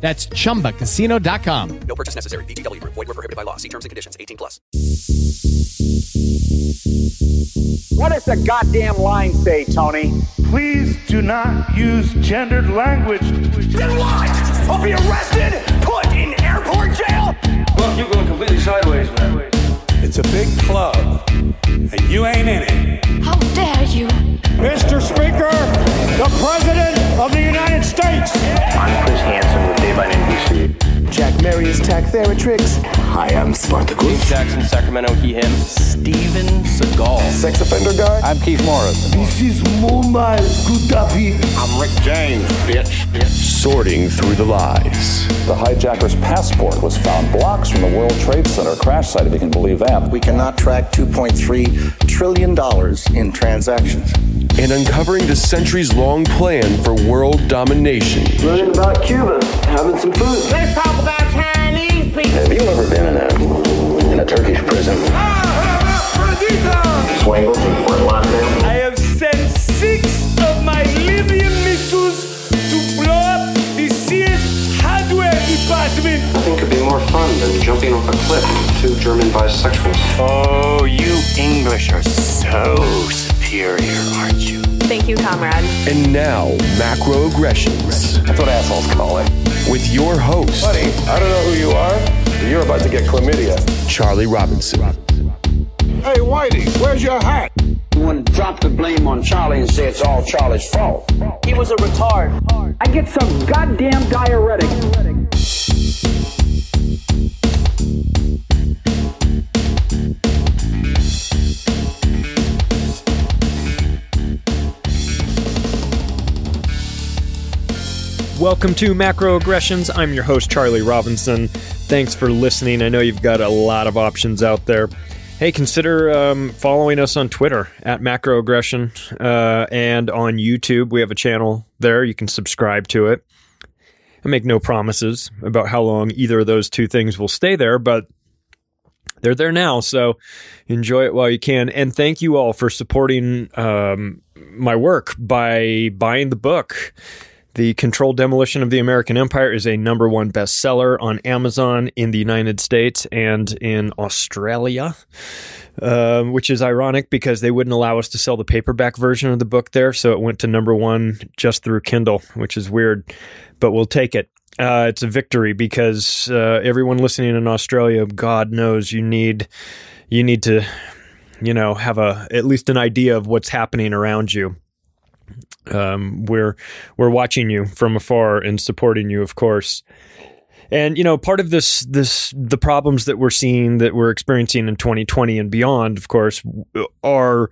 That's chumbacasino.com. No purchase necessary. VGW Group. Void where prohibited by law. See terms and conditions. 18 plus. What does the goddamn line say, Tony? Please do not use gendered language. Then what? I'll be arrested, put in airport jail. Look, you're going completely sideways, man. It's a big club, and you ain't in it. How dare you? Mr. Speaker, the President of the United States. I'm Chris Hansen with Dave on NBC. Jack Marius, Tac Theratrix. Hi, I'm Spartacus. Keith Jackson, Sacramento, he, him. Steven Seagal. Sex offender guy. I'm Keith Morris. This is Muammar Gaddafi. I'm Rick James, bitch. Sorting through the lies. The hijacker's passport was found blocks from the World Trade Center crash site, if you can believe that. We cannot track $2.3 trillion in transactions. And uncovering the centuries-long plan for world domination. Learning about Cuba, having some food. Let's talk about Chinese people. Have you ever been in a Turkish prison? Swangles in Fort Lauderdale. I have sent 6 of my Libyan missiles to blow up the CS hardware department. Nothing could be more fun than jumping off a cliff with 2 German bisexuals. Oh, you English are so superior, aren't you? Thank you, comrade. And now, Macroaggressions. That's what assholes call it. With your host... Buddy, I don't know who you are, but you're about to get chlamydia. Charlie Robinson. Hey, Whitey, where's your hat? You want to drop the blame on Charlie and say it's all Charlie's fault. He was a retard. I get some goddamn diuretic. Welcome to Macroaggressions. I'm your host, Charlie Robinson. Thanks for listening. I know you've got a lot of options out there. Hey, consider following us on Twitter at Macroaggression and on YouTube. We have a channel there. You can subscribe to it. I make no promises about how long either of those two things will stay there, but they're there now, so enjoy it while you can. And thank you all for supporting my work by buying the book. The Controlled Demolition of the American Empire is a #1 bestseller on Amazon in the United States and in Australia, which is ironic because they wouldn't allow us to sell the paperback version of the book there, so it went to #1 just through Kindle, which is weird, but we'll take it. It's a victory because everyone listening in Australia, God knows you need to, you know, have at least an idea of what's happening around you. We're watching you from afar and supporting you, of course. And, you know, part of this, the problems that we're seeing, that we're experiencing in 2020 and beyond, of course, are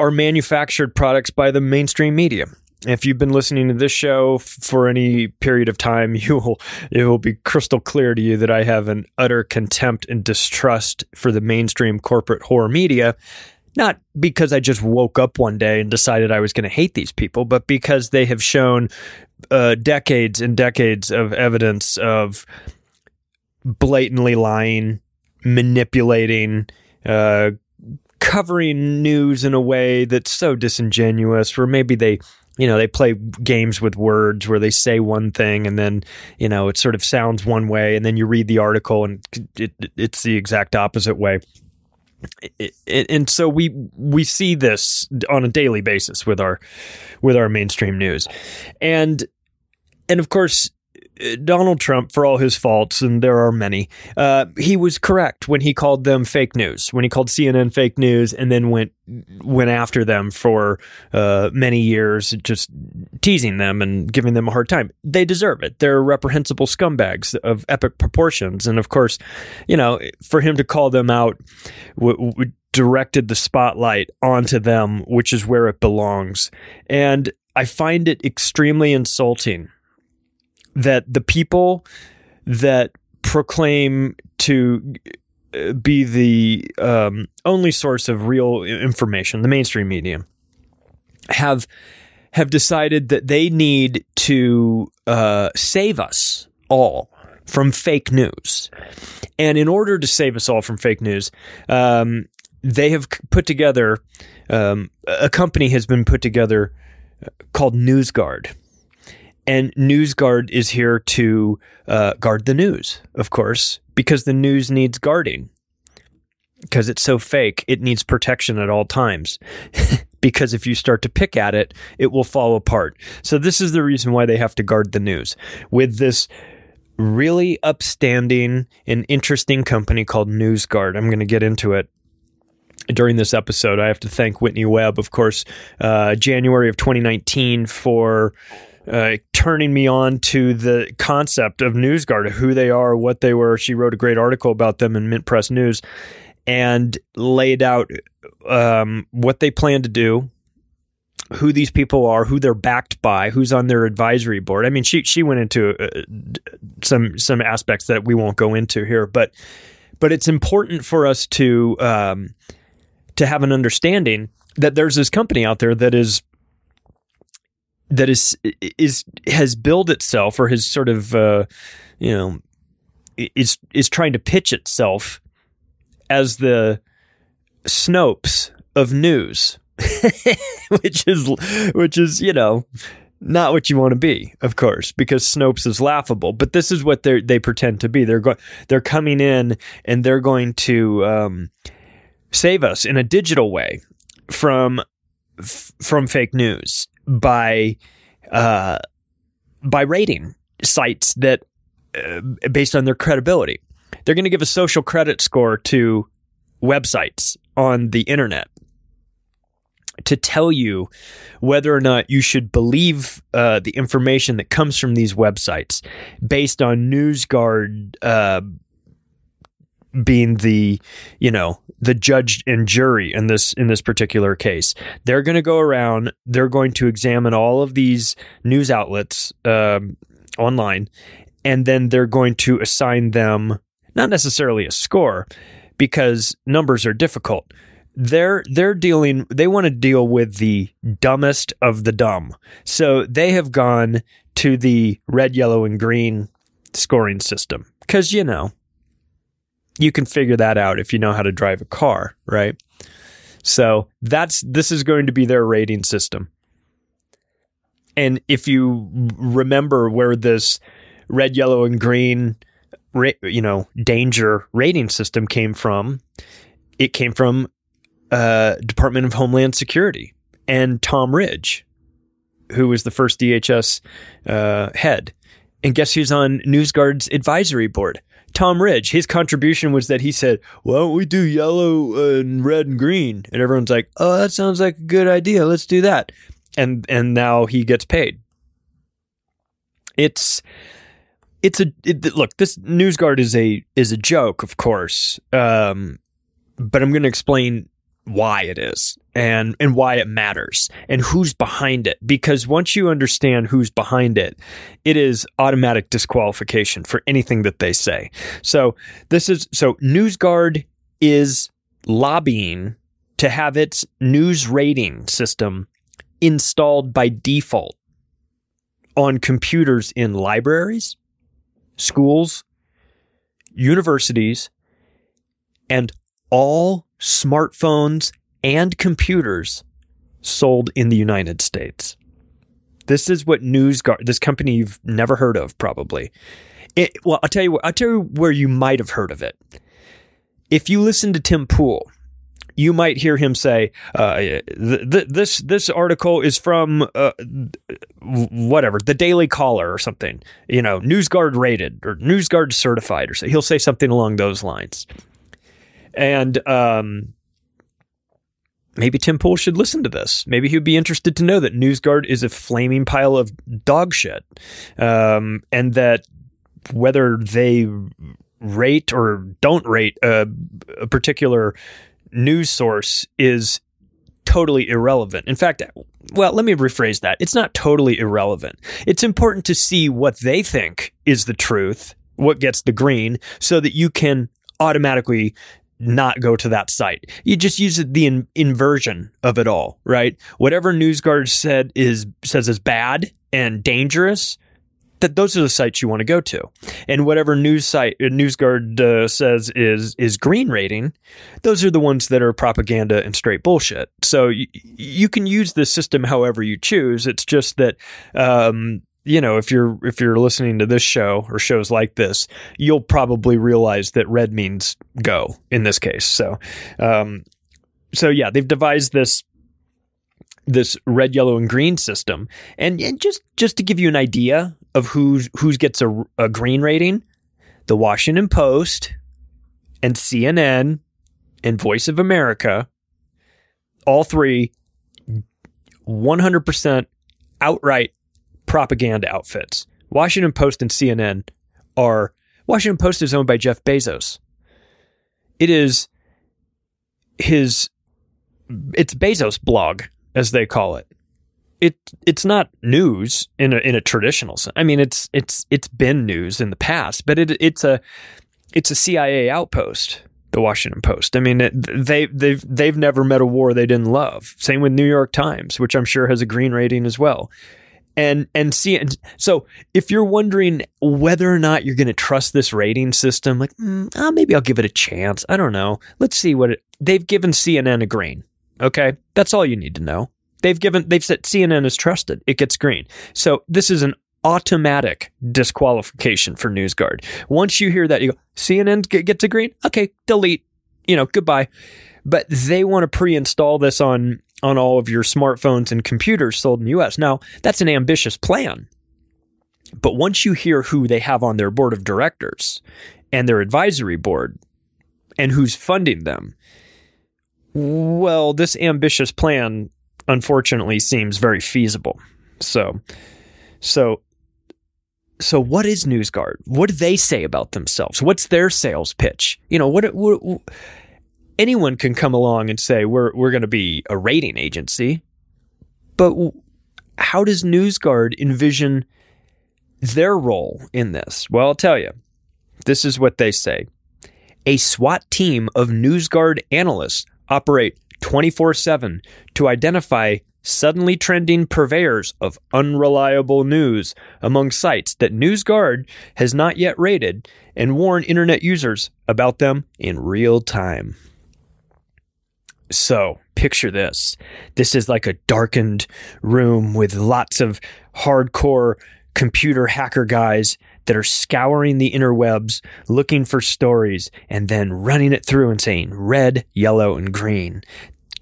manufactured products by the mainstream media. If you've been listening to this show for any period of time, it will be crystal clear to you that I have an utter contempt and distrust for the mainstream corporate horror media. Not because I just woke up one day and decided I was going to hate these people, but because they have shown decades and decades of evidence of blatantly lying, manipulating, covering news in a way that's so disingenuous, where maybe they play games with words where they say one thing and then, you know, it sort of sounds one way and then you read the article and it's the exact opposite way. And so we see this on a daily basis with our mainstream news, and of course Donald Trump, for all his faults, and there are many, he was correct when he called them fake news, when he called CNN fake news, and then went after them for many years, just teasing them and giving them a hard time. They deserve it. They're reprehensible scumbags of epic proportions. And of course, you know, for him to call them out directed the spotlight onto them, which is where it belongs. And I find it extremely insulting that the people that proclaim to be the only source of real information, the mainstream media, have decided that they need to save us all from fake news. And in order to save us all from fake news, they have put together, a company has been put together called NewsGuard. And NewsGuard is here to guard the news, of course, because the news needs guarding. Because it's so fake, it needs protection at all times. Because if you start to pick at it, it will fall apart. So this is the reason why they have to guard the news. With this really upstanding and interesting company called NewsGuard. I'm going to get into it. During this episode, I have to thank Whitney Webb, of course, January of 2019 for turning me on to the concept of NewsGuard, who they are, what they were. She wrote a great article about them in Mint Press News and laid out what they plan to do, who these people are, who they're backed by, who's on their advisory board. I mean, she went into some aspects that we won't go into here, but it's important for us to have an understanding that there's this company out there that has billed itself, or has sort of is trying to pitch itself as the Snopes of news, which is not what you want to be, of course, because Snopes is laughable. But this is what they pretend to be. They're coming in and they're going to save us in a digital way from fake news by rating sites that based on their credibility. They're going to give a social credit score to websites on the internet to tell you whether or not you should believe the information that comes from these websites based on NewsGuard being the judge and jury in this particular case. They're going to go around, they're going to examine all of these news outlets online, and then they're going to assign them not necessarily a score, because numbers are difficult. They want to deal with the dumbest of the dumb. So they have gone to the red, yellow, and green scoring system. Because, you can figure that out if you know how to drive a car, right? So this is going to be their rating system. And if you remember where this red, yellow, and green, danger rating system came from, it came from Department of Homeland Security and Tom Ridge, who was the first DHS head. And guess who's on NewsGuard's advisory board? Tom Ridge. His contribution was that he said, "Why don't we do yellow and red and green?" And everyone's like, "Oh, that sounds like a good idea. Let's do that." And now he gets paid. Look, this NewsGuard is a joke, of course, but I'm going to explain why it is and why it matters and who's behind it. Because once you understand who's behind it, it is automatic disqualification for anything that they say. So NewsGuard is lobbying to have its news rating system installed by default on computers in libraries, schools, universities, and all smartphones and computers sold in the United States. This is what NewsGuard, this company you've never heard of, probably. I'll tell you where you might have heard of it. If you listen to Tim Pool, you might hear him say, this article is from whatever, the Daily Caller or something, you know, NewsGuard rated or NewsGuard certified, or so he'll say something along those lines. And maybe Tim Pool should listen to this. Maybe he'd be interested to know that NewsGuard is a flaming pile of dog shit, and that whether they rate or don't rate a particular news source is totally irrelevant. In fact, well, let me rephrase that. It's not totally irrelevant. It's important to see what they think is the truth, what gets the green, so that you can automatically not go to that site. You just use the inversion of it all, right? Whatever NewsGuard says is bad and dangerous, that those are the sites you want to go to. And whatever NewsGuard says is green rating, those are the ones that are propaganda and straight bullshit. So you can use this system however you choose. It's just that you know, if you're listening to this show or shows like this, you'll probably realize that red means go in this case. So, yeah, they've devised this red, yellow, and green system. And just to give you an idea of who gets a green rating, the Washington Post and CNN and Voice of America, all three 100% outright propaganda outfits. Washington Post and CNN are... Washington Post is owned by Jeff Bezos. It is his... It's Bezos blog, as they call it. It's not news in a traditional sense. I mean, it's been news in the past, but it's a CIA outpost, the Washington Post. I mean, they've never met a war they didn't love. Same with New York Times, which I'm sure has a green rating as well. And CNN. So if you're wondering whether or not you're going to trust this rating system, like, maybe I'll give it a chance. I don't know. Let's see they've given CNN a green. Okay. That's all you need to know. They've said CNN is trusted. It gets green. So this is an automatic disqualification for NewsGuard. Once you hear that, you go, CNN gets a green? Okay. Delete, goodbye. But they want to pre-install this on all of your smartphones and computers sold in the U.S. Now, that's an ambitious plan. But once you hear who they have on their board of directors and their advisory board and who's funding them, well, this ambitious plan, unfortunately, seems very feasible. So what is NewsGuard? What do they say about themselves? What's their sales pitch? What anyone can come along and say we're going to be a rating agency, but how does NewsGuard envision their role in this? Well, I'll tell you. This is what they say. A SWAT team of NewsGuard analysts operate 24/7 to identify suddenly trending purveyors of unreliable news among sites that NewsGuard has not yet rated and warn internet users about them in real time. So picture this. This is like a darkened room with lots of hardcore computer hacker guys that are scouring the interwebs, looking for stories, and then running it through and saying red, yellow, and green.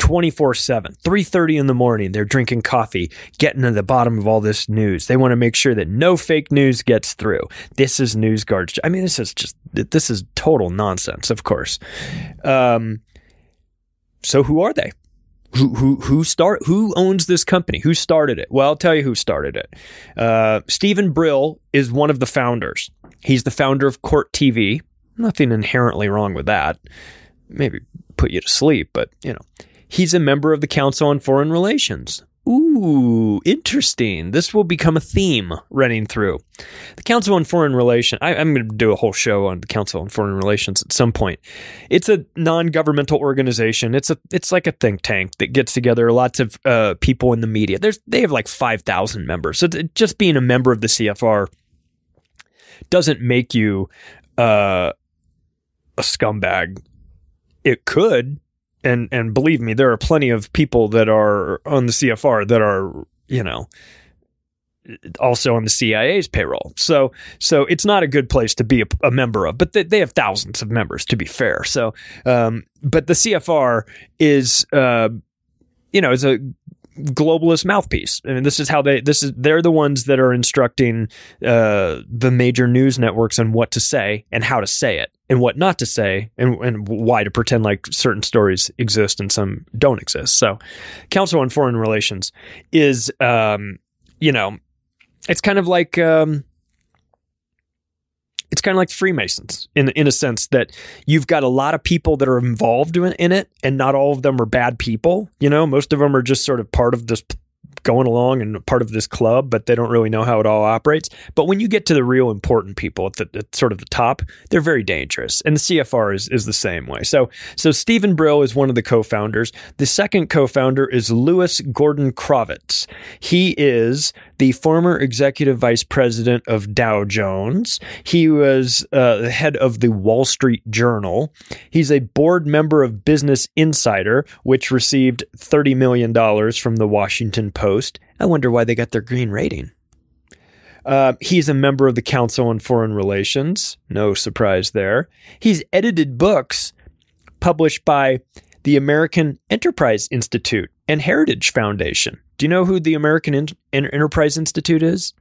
24/7, 3:30 in the morning, they're drinking coffee, getting to the bottom of all this news. They want to make sure that no fake news gets through. This is NewsGuard. I mean, this is total nonsense, of course. So who are they? Who owns this company? Who started it? Well, I'll tell you who started it. Stephen Brill is one of the founders. He's the founder of Court TV. Nothing inherently wrong with that. Maybe put you to sleep, but he's a member of the Council on Foreign Relations. Ooh, interesting. This will become a theme running through. The Council on Foreign Relations, I'm going to do a whole show on the Council on Foreign Relations at some point. It's a non-governmental organization. It's like a think tank that gets together lots of people in the media. They have like 5,000 members. So just being a member of the CFR doesn't make you a scumbag. It could. And believe me, there are plenty of people that are on the CFR that are, also on the CIA's payroll. So it's not a good place to be a member of, but they have thousands of members, to be fair. So, but the CFR is, is a globalist mouthpiece. I mean, this is how they're the ones that are instructing the major news networks on what to say and how to say it and what not to say and why to pretend like certain stories exist and some don't exist. So Council on Foreign Relations is, it's kind of like Freemasons in a sense that you've got a lot of people that are involved in it, and not all of them are bad people. You know, most of them are just sort of part of this going along and part of this club, but they don't really know how it all operates. But when you get to the real important people at sort of the top, they're very dangerous. And the CFR is the same way. So Stephen Brill is one of the co-founders. The second co-founder is Lewis Gordon Crovitz. He is the former executive vice president of Dow Jones. He was the head of the Wall Street Journal. He's a board member of Business Insider, which received $30 million from the Washington Post. I wonder why they got their green rating. He's a member of the Council on Foreign Relations. No surprise there. He's edited books published by the American Enterprise Institute and Heritage Foundation. Do you know who the American Enterprise Institute is?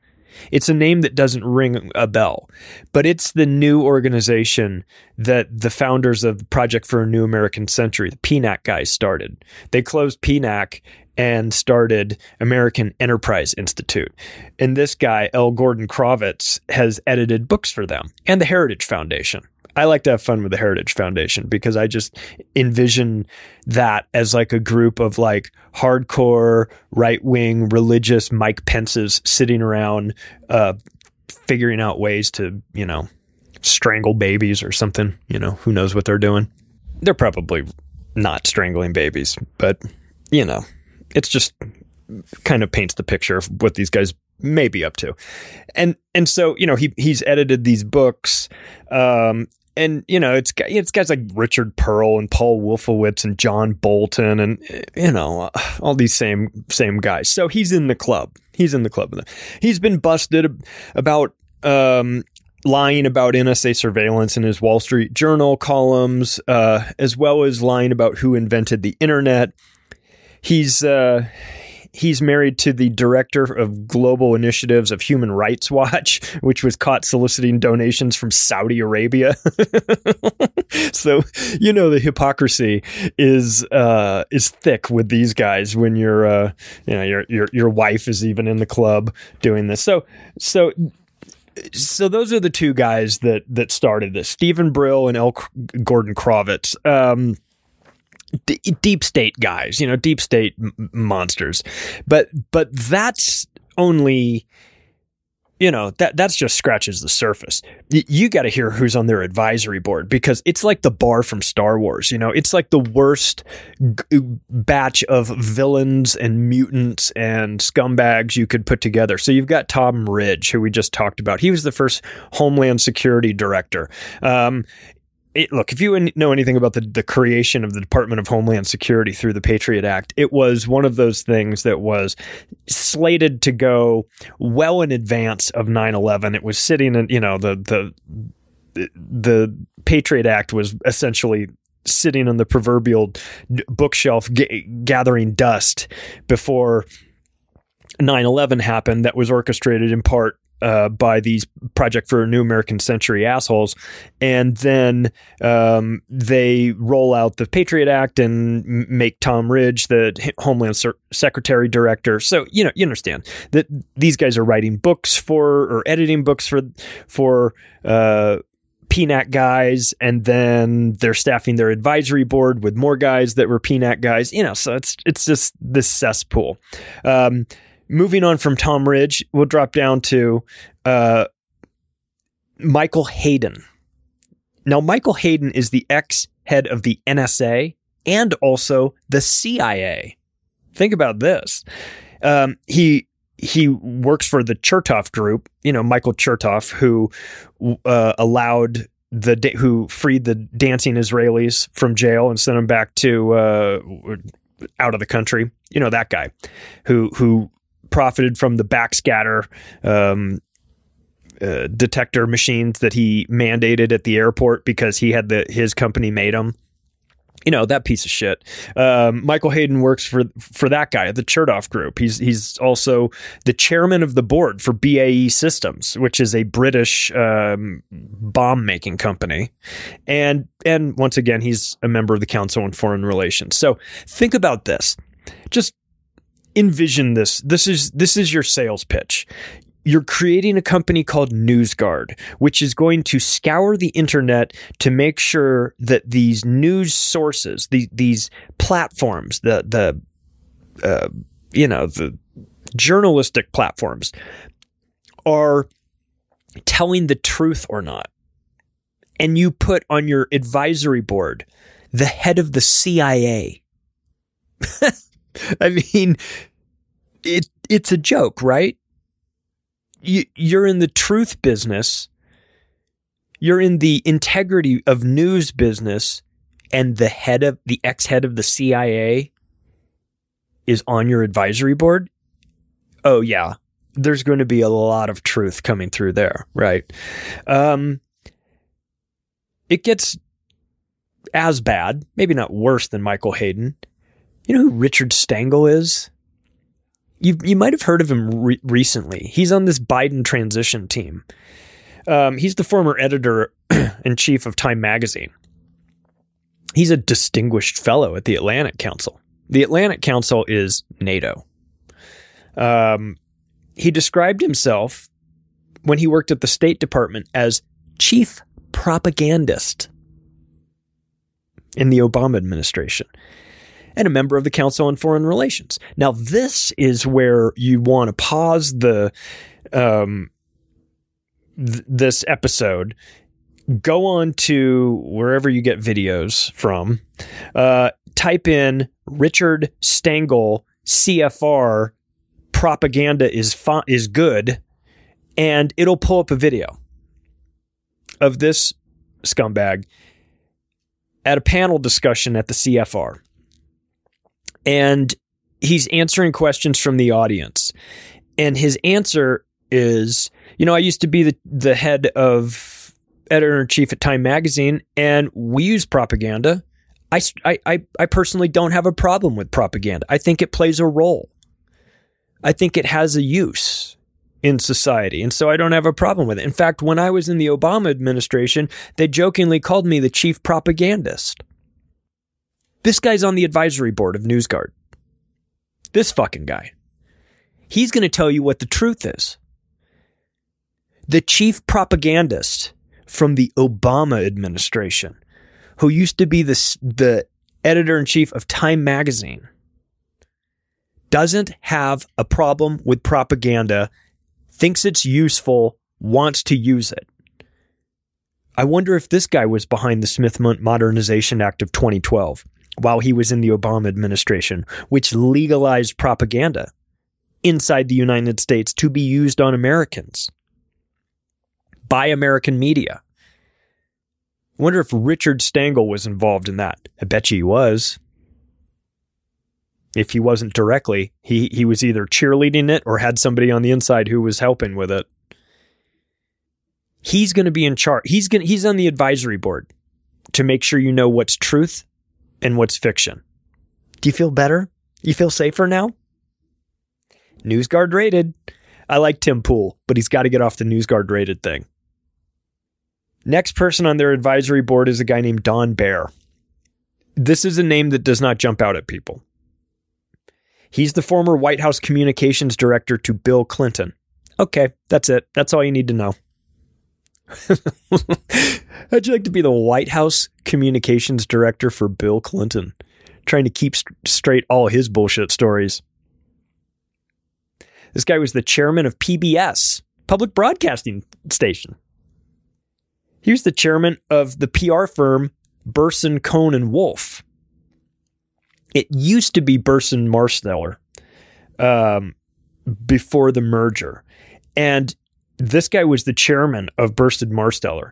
It's a name that doesn't ring a bell, but it's the new organization that the founders of the Project for a New American Century, the PNAC guys, started. They closed PNAC and started American Enterprise Institute. And this guy, L. Gordon Crovitz, has edited books for them and the Heritage Foundation. I like to have fun with the Heritage Foundation because I just envision that as like a group of like hardcore right-wing religious Mike Pence's sitting around figuring out ways to, strangle babies or something. Who knows what they're doing? They're probably not strangling babies, but, it's just kind of paints the picture of what these guys may be up to. And so, he's edited these books. It's guys like Richard Pearl and Paul Wolfowitz and John Bolton and, all these same guys. So he's in the club. He's been busted about lying about NSA surveillance in his Wall Street Journal columns, as well as lying about who invented the internet. He's married to the director of global initiatives of Human Rights Watch, which was caught soliciting donations from Saudi Arabia. So, the hypocrisy is thick with these guys when your wife is even in the club doing this. So those are the two guys that started this, Stephen Brill and L. Gordon Crovitz. Deep state guys, deep state monsters, but that's only, that's just scratches the surface. You got to hear who's on their advisory board, because it's like the bar from Star Wars. It's like the worst batch of villains and mutants and scumbags you could put together. So you've got Tom Ridge, who we just talked about. He was the first Homeland Security director. If you know anything about the creation of the Department of Homeland Security through the Patriot Act, it was one of those things that was slated to go well in advance of 9/11. It was sitting in, the Patriot Act was essentially sitting on the proverbial bookshelf gathering dust before 9/11 happened. That was orchestrated in part by these Project for a New American Century assholes. And then they roll out the Patriot Act and make Tom Ridge the Homeland Secretary director. So, you understand that these guys are writing books editing books for PNAC guys, and then they're staffing their advisory board with more guys that were PNAC guys, so it's just this cesspool. Moving on from Tom Ridge, we'll drop down to Michael Hayden. Now, Michael Hayden is the ex-head of the NSA and also the CIA. Think about this. He works for the Chertoff Group, Michael Chertoff, who who freed the dancing Israelis from jail and sent them back to out of the country. That guy who profited from the backscatter detector machines that he mandated at the airport because he had his company made them. You know, that piece of shit. Michael Hayden works for that guy at the Chertoff Group. He's also the chairman of the board for BAE Systems, which is a British bomb making company. And once again, he's a member of the Council on Foreign Relations. So think about this. Just envision this. This is your sales pitch. You're creating a company called NewsGuard, which is going to scour the internet to make sure that these news sources, these platforms, the journalistic platforms, are telling the truth or not. And you put on your advisory board the head of the CIA. I mean, it's a joke, right? You're in the truth business, you're in the integrity of news business, and the ex-head of the CIA is on your advisory board? Oh, yeah. There's going to be a lot of truth coming through there, right? It gets as bad, maybe not worse than Michael Hayden. You know who Richard Stengel is? You might have heard of him recently. He's on this Biden transition team. He's the former editor in chief of Time magazine. He's a distinguished fellow at the Atlantic Council. The Atlantic Council is NATO. He described himself when he worked at the State Department as chief propagandist in the Obama administration, and a member of the Council on Foreign Relations. Now, this is where you want to pause the this episode, go on to wherever you get videos from, type in Richard Stengel CFR propaganda is good, and it'll pull up a video of this scumbag at a panel discussion at the CFR. And he's answering questions from the audience. And his answer is, you know, I used to be the head of editor-in-chief at Time magazine, and we use propaganda. I personally don't have a problem with propaganda. I think it plays a role. I think it has a use in society. And so I don't have a problem with it. In fact, when I was in the Obama administration, they jokingly called me the chief propagandist. This guy's on the advisory board of NewsGuard. This fucking guy. He's going to tell you what the truth is. The chief propagandist from the Obama administration, who used to be the editor-in-chief of Time magazine, doesn't have a problem with propaganda, thinks it's useful, wants to use it. I wonder if this guy was behind the Smith Modernization Act of 2012. While he was in the Obama administration, which legalized propaganda inside the United States to be used on Americans by American media. I wonder if Richard Stengel was involved in that. I bet you he was. If he wasn't directly, he was either cheerleading it or had somebody on the inside who was helping with it. He's going to be in charge. He's on the advisory board to make sure you know what's truth and what's fiction. Do you feel better? You feel safer now? NewsGuard rated. I like Tim Pool, but he's got to get off the NewsGuard rated thing. Next person on their advisory board is a guy named Don Baer. This is a name that does not jump out at people. He's the former White House communications director to Bill Clinton. Okay, that's it. That's all you need to know. How'd you like to be the White House communications director for Bill Clinton, trying to keep straight all his bullshit stories? This guy was the chairman of PBS, public broadcasting station. He was the chairman of the PR firm Burson, Cone & Wolfe. It used to be Burson-Marsteller before the merger. And this guy was the chairman of Burson-Marsteller,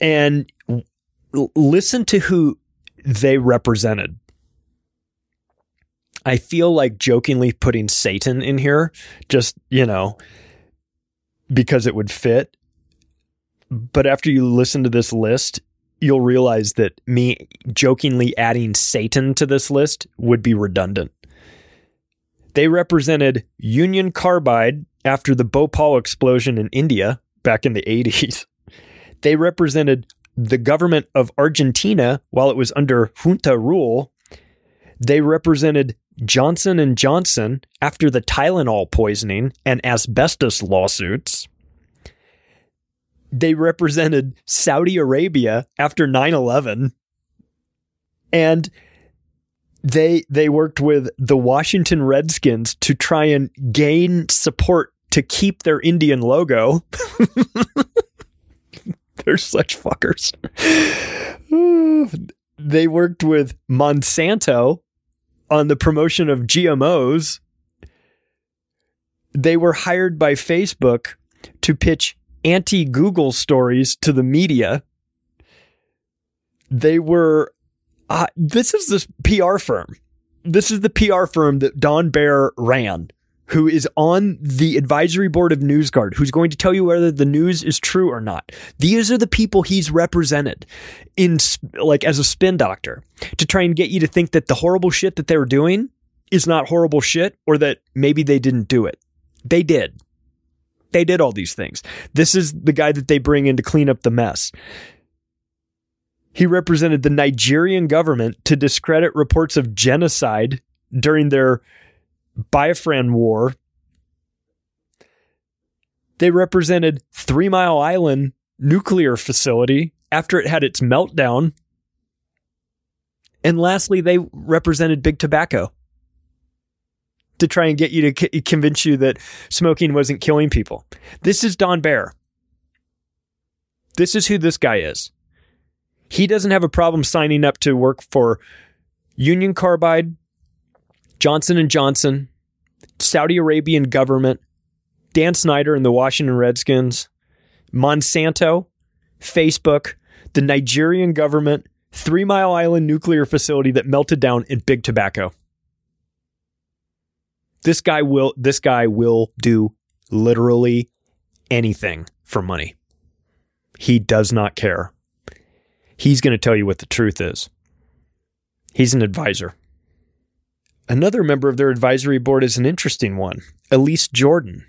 and listen to who they represented. I feel like jokingly putting Satan in here just, you know, because it would fit. But after you listen to this list, you'll realize that me jokingly adding Satan to this list would be redundant. They represented Union Carbide after the Bhopal explosion in India back in the 80s. They represented the government of Argentina while it was under junta rule. They represented Johnson & Johnson after the Tylenol poisoning and asbestos lawsuits. They represented Saudi Arabia after 9/11. And they worked with the Washington Redskins to try and gain support to keep their Indian logo. They're such fuckers. They worked with Monsanto on the promotion of GMOs. They were hired by Facebook to pitch anti-Google stories to the media. They were... This is PR firm. This is the PR firm that Don Baer ran, who is on the advisory board of NewsGuard, who's going to tell you whether the news is true or not. These are the people he's represented in, like, as a spin doctor to try and get you to think that the horrible shit that they were doing is not horrible shit, or that maybe they didn't do it. They did. They did all these things. This is the guy that they bring in to clean up the mess. He represented the Nigerian government to discredit reports of genocide during their Biafran war. They represented 3 Mile Island nuclear facility after it had its meltdown. And lastly, they represented Big Tobacco to try and get you to convince you that smoking wasn't killing people. This is Don Baer. This is who this guy is. He doesn't have a problem signing up to work for Union Carbide, Johnson & Johnson, Saudi Arabian government, Dan Snyder and the Washington Redskins, Monsanto, Facebook, the Nigerian government, 3 Mile Island nuclear facility that melted down, and Big Tobacco. This guy will do literally anything for money. He does not care. He's going to tell you what the truth is. He's an advisor. Another member of their advisory board is an interesting one, Elise Jordan,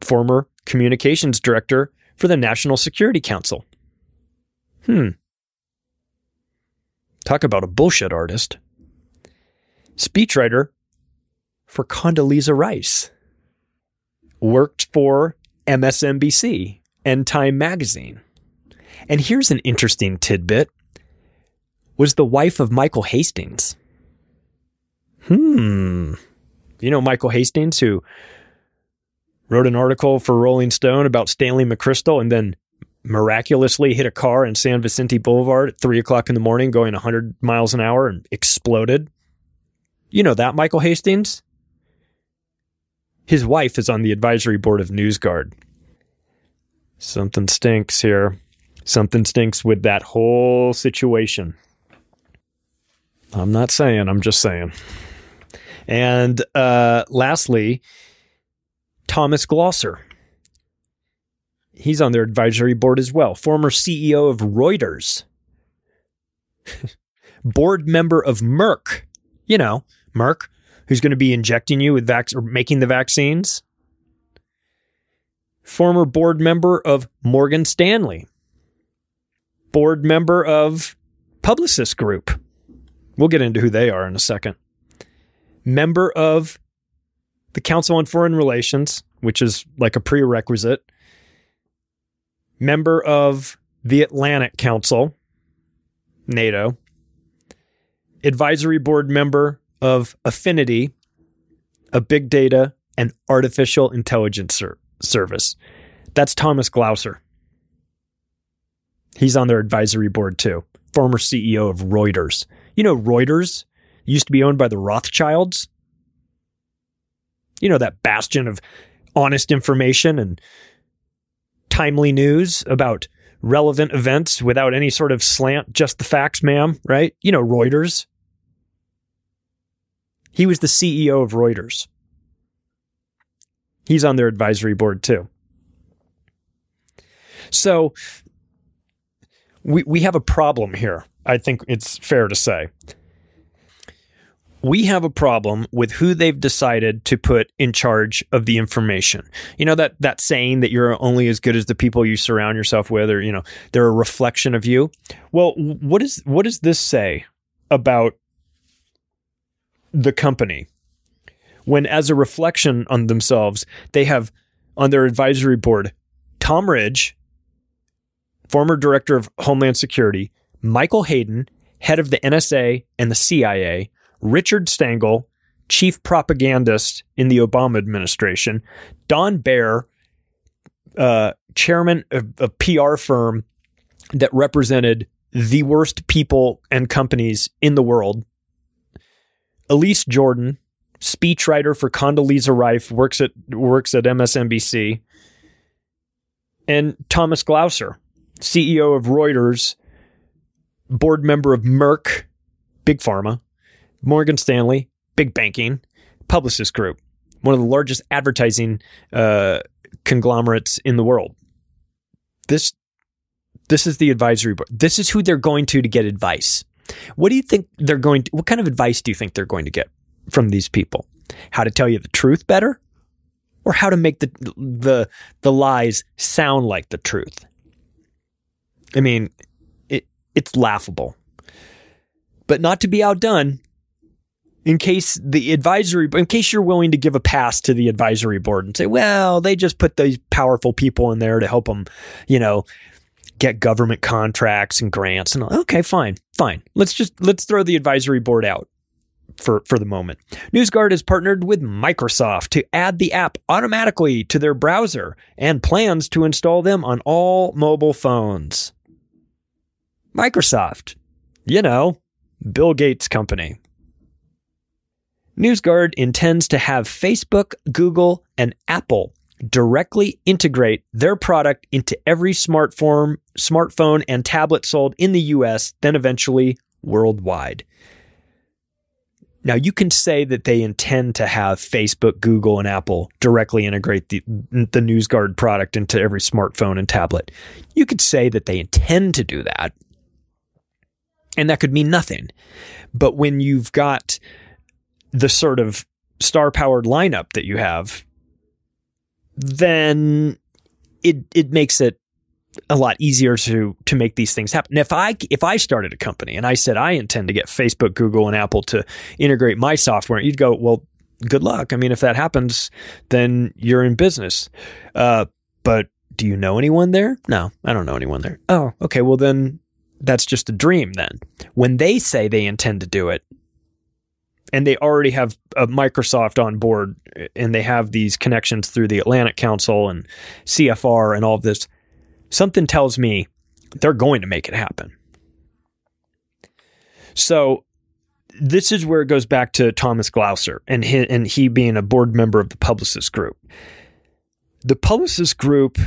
former communications director for the National Security Council. Talk about a bullshit artist. Speechwriter for Condoleezza Rice. Worked for MSNBC and Time Magazine. And here's an interesting tidbit. Was the wife of Michael Hastings. You know Michael Hastings, who wrote an article for Rolling Stone about Stanley McChrystal and then miraculously hit a car in San Vicente Boulevard at 3 o'clock in the morning going 100 miles an hour and exploded. You know that Michael Hastings? His wife is on the advisory board of NewsGuard. Something stinks here. Something stinks with that whole situation. I'm not saying, I'm just saying. And lastly, Thomas Glocer. He's on their advisory board as well. Former CEO of Reuters. Board member of Merck. You know, Merck, who's going to be injecting you with or making the vaccines. Former board member of Morgan Stanley. Board member of Publicis Group. We'll get into who they are in a second. Member of the Council on Foreign Relations, which is like a prerequisite. Member of the Atlantic Council, NATO. Advisory board member of Affinity, a big data and artificial intelligence service. That's Thomas Glocer. He's on their advisory board too. Former CEO of Reuters. You know Reuters used to be owned by the Rothschilds? You know, that bastion of honest information and timely news about relevant events without any sort of slant, just the facts, ma'am, right? You know Reuters. He was the CEO of Reuters. He's on their advisory board too. So we have a problem here. I think it's fair to say. We have a problem with who they've decided to put in charge of the information. You know, that saying that you're only as good as the people you surround yourself with, or, you know, they're a reflection of you. Well, what does this say about the company when, as a reflection on themselves, they have on their advisory board Tom Ridge, former director of Homeland Security, Michael Hayden, head of the NSA and the CIA, Richard Stengel, chief propagandist in the Obama administration, Don Baer, chairman of a PR firm that represented the worst people and companies in the world, Elise Jordan, speechwriter for Condoleezza Rice, works at MSNBC, and Thomas Glocer, CEO of Reuters, board member of Merck, Big Pharma, Morgan Stanley, big banking, Publicis Group, one of the largest advertising conglomerates in the world. This is the advisory board. This is who they're going to get advice. What kind of advice do you think they're going to get from these people? How to tell you the truth better, or how to make the lies sound like the truth? I mean, it's laughable. But not to be outdone, in case you're willing to give a pass to the advisory board and say, well, they just put these powerful people in there to help them, you know, get government contracts and grants and all. Okay, fine. Let's throw the advisory board out for the moment. NewsGuard has partnered with Microsoft to add the app automatically to their browser and plans to install them on all mobile phones. Microsoft, you know, Bill Gates' company. NewsGuard intends to have Facebook, Google, and Apple directly integrate their product into every smartphone and tablet sold in the U.S., then eventually worldwide. Now, you can say that they intend to have Facebook, Google, and Apple directly integrate the NewsGuard product into every smartphone and tablet. You could say that they intend to do that, and that could mean nothing. But when you've got the sort of star-powered lineup that you have, then it makes it a lot easier to make these things happen. And if I started a company and I said I intend to get Facebook, Google, and Apple to integrate my software, you'd go, well, good luck. I mean, if that happens, then you're in business. But do you know anyone there? No, I don't know anyone there. Oh, okay. Well, then that's just a dream then. When they say they intend to do it, and they already have Microsoft on board, and they have these connections through the Atlantic Council and CFR and all of this, something tells me they're going to make it happen. So this is where it goes back to Thomas Glocer and he being a board member of the Publicis Group. The Publicis Group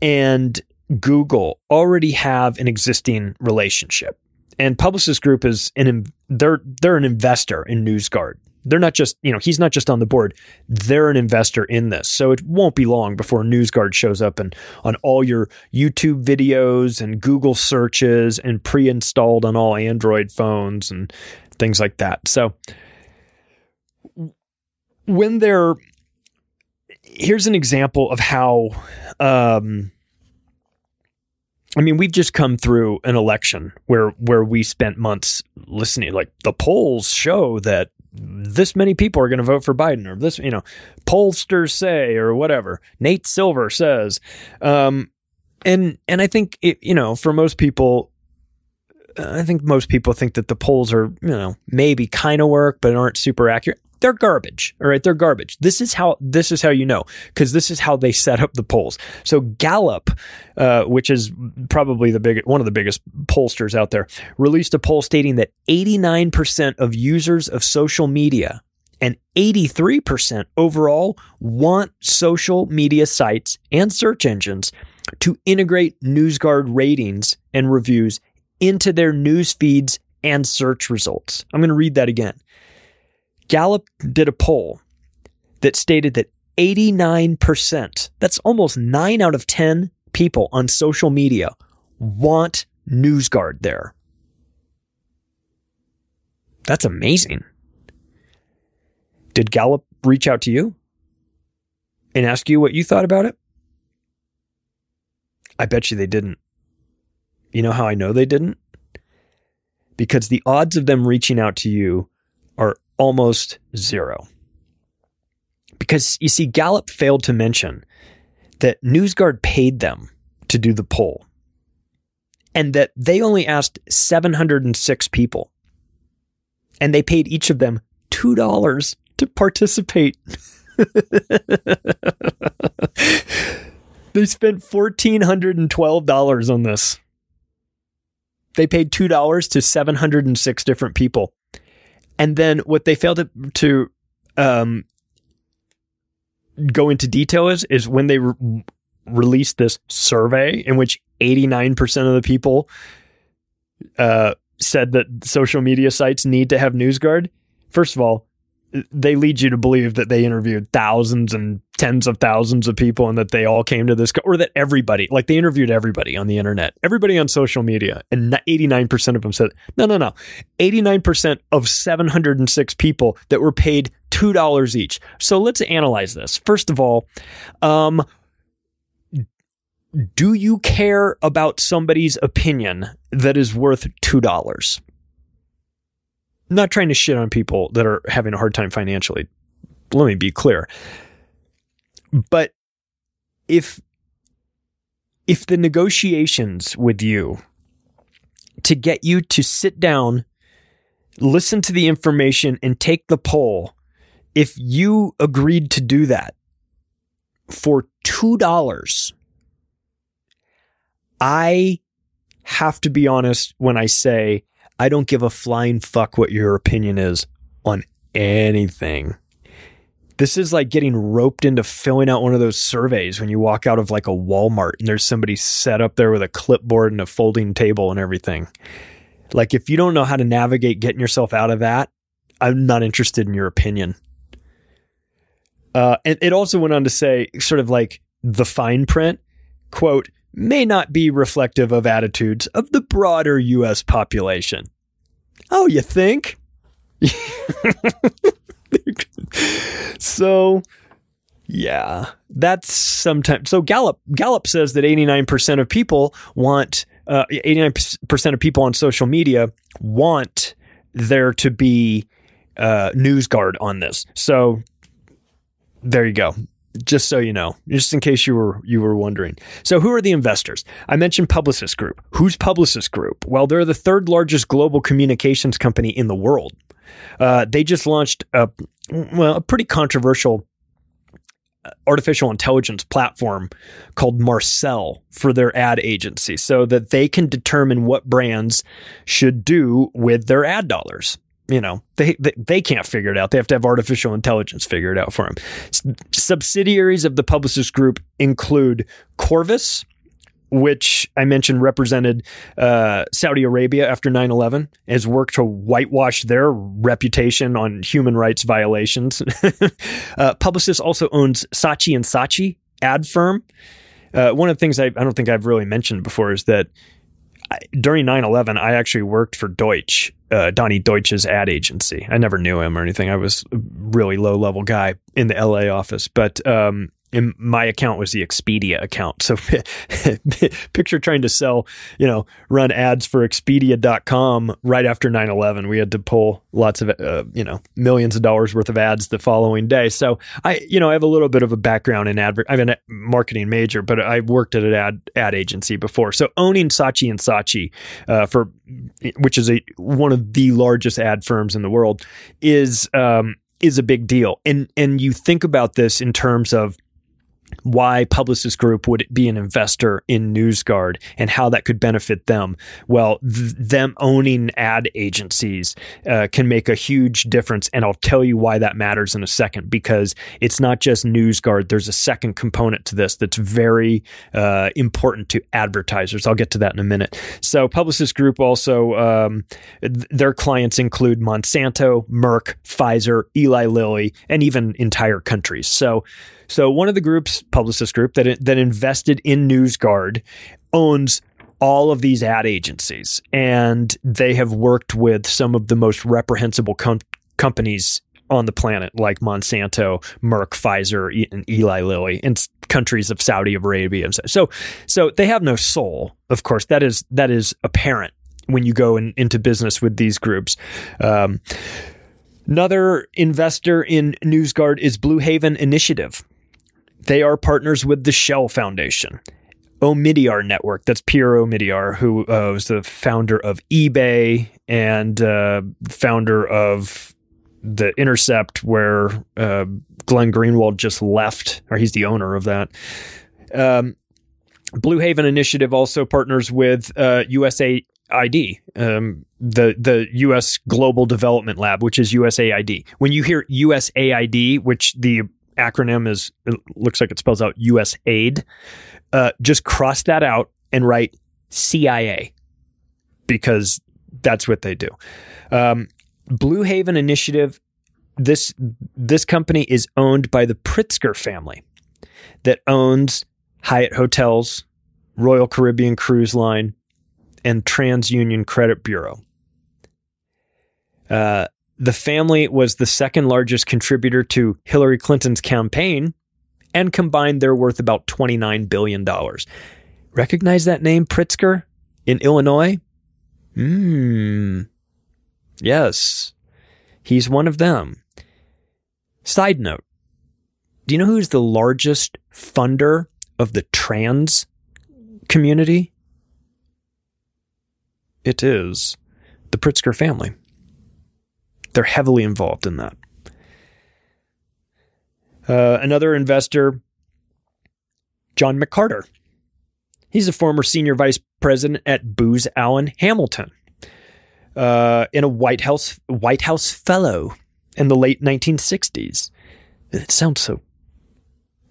and Google already have an existing relationship. And Publicis Group is they're an investor in NewsGuard. They're not just, you know, he's not just on the board. They're an investor in this. So it won't be long before NewsGuard shows up and on all your YouTube videos and Google searches and pre-installed on all Android phones and things like that. So here's an example of how we've just come through an election where we spent months listening, like the polls show that this many people are going to vote for Biden, or this, you know, pollsters say, or whatever, Nate Silver says. And I think, most people think that the polls are, you know, maybe kind of work, but aren't super accurate. They're garbage. All right. They're garbage. This is how you know, because this is how they set up the polls. So Gallup, which is probably one of the biggest pollsters out there, released a poll stating that 89% of users of social media and 83% overall want social media sites and search engines to integrate NewsGuard ratings and reviews into their news feeds and search results. I'm going to read that again. Gallup did a poll that stated that 89%, that's almost 9 out of 10 people on social media, want NewsGuard there. That's amazing. Did Gallup reach out to you and ask you what you thought about it? I bet you they didn't. You know how I know they didn't? Because the odds of them reaching out to you are almost zero. Because, you see, Gallup failed to mention that NewsGuard paid them to do the poll and that they only asked 706 people and they paid each of them $2 to participate. They spent $1,412 on this. They paid $2 to 706 different people. And then what they failed to go into detail is when they released this survey in which 89% of the people said that social media sites need to have NewsGuard. First of all, they lead you to believe that they interviewed thousands and tens of thousands of people and that they all came to this, or that everybody, like they interviewed everybody on the internet, everybody on social media, and 89% of them said, no. 89% of 706 people that were paid $2 each. So let's analyze this. First of all, do you care about somebody's opinion that is worth $2? I'm not trying to shit on people that are having a hard time financially. Let me be clear. But if the negotiations with you to get you to sit down, listen to the information, and take the poll, if you agreed to do that for $2, I have to be honest when I say I don't give a flying fuck what your opinion is on anything. This is like getting roped into filling out one of those surveys when you walk out of like a Walmart and there's somebody set up there with a clipboard and a folding table and everything. Like if you don't know how to navigate getting yourself out of that, I'm not interested in your opinion. And it also went on to say sort of like the fine print, quote, may not be reflective of attitudes of the broader U.S. population. Oh, you think? So, yeah, that's sometimes. So Gallup says that 89% of people want 89% of people on social media want there to be NewsGuard on this. So there you go. Just so you know, just in case you were wondering. So who are the investors? I mentioned Publicis Group. Who's Publicis Group? Well, they're the third largest global communications company in the world. They just launched a pretty controversial artificial intelligence platform called Marcel for their ad agency so that they can determine what brands should do with their ad dollars. You know, they can't figure it out. They have to have artificial intelligence figure it out for them. Subsidiaries of the Publicis Group include Corvus, which I mentioned represented Saudi Arabia after 9/11, has worked to whitewash their reputation on human rights violations. Publicis also owns Saatchi and Saatchi ad firm. One of the things I don't think I've really mentioned before is that during 9/11, I actually worked for Deutsch, Donnie Deutsch's ad agency. I never knew him or anything. I was a really low-level guy in the LA office, but and my account was the Expedia account. So picture trying to sell, run ads for Expedia.com right after 9/11. We had to pull lots of, millions of dollars worth of ads the following day. So I have a little bit of a background in I'm a marketing major, but I worked at an ad agency before. So owning Saatchi and Saatchi, which is one of the largest ad firms in the world, is a big deal. And you think about this in terms of why Publicis Group would be an investor in NewsGuard and how that could benefit them. Well, them owning ad agencies can make a huge difference, and I'll tell you why that matters in a second, because it's not just NewsGuard. There's a second component to this that's very important to advertisers. I'll get to that in a minute. So Publicis Group also, their clients include Monsanto, Merck, Pfizer, Eli Lilly, and even entire countries. So one of the groups, Publicis Group, that invested in NewsGuard owns all of these ad agencies, and they have worked with some of the most reprehensible companies on the planet, like Monsanto, Merck, Pfizer, and Eli Lilly, and countries of Saudi Arabia. So they have no soul, of course. That is apparent when you go into business with these groups. Another investor in NewsGuard is Blue Haven Initiative. They are partners with the Shell Foundation, Omidyar Network. That's Pierre Omidyar, who was the founder of eBay and founder of The Intercept, where Glenn Greenwald just left, or he's the owner of that. Blue Haven Initiative also partners with USAID, the U.S. Global Development Lab, which is USAID. When you hear USAID, which the acronym is, it looks like it spells out USAID, just cross that out and write CIA, because that's what they do. Blue Haven Initiative, this company is owned by the Pritzker family that owns Hyatt Hotels, Royal Caribbean Cruise Line, and TransUnion Credit Bureau. The family was the second largest contributor to Hillary Clinton's campaign, and combined they're worth about $29 billion. Recognize that name, Pritzker, in Illinois? Yes, he's one of them. Side note, do you know who's the largest funder of the trans community? It is the Pritzker family. They're heavily involved in that. Another investor, John McCarter. He's a former senior vice president at Booz Allen Hamilton, and a White House fellow in the late 1960s. It sounds so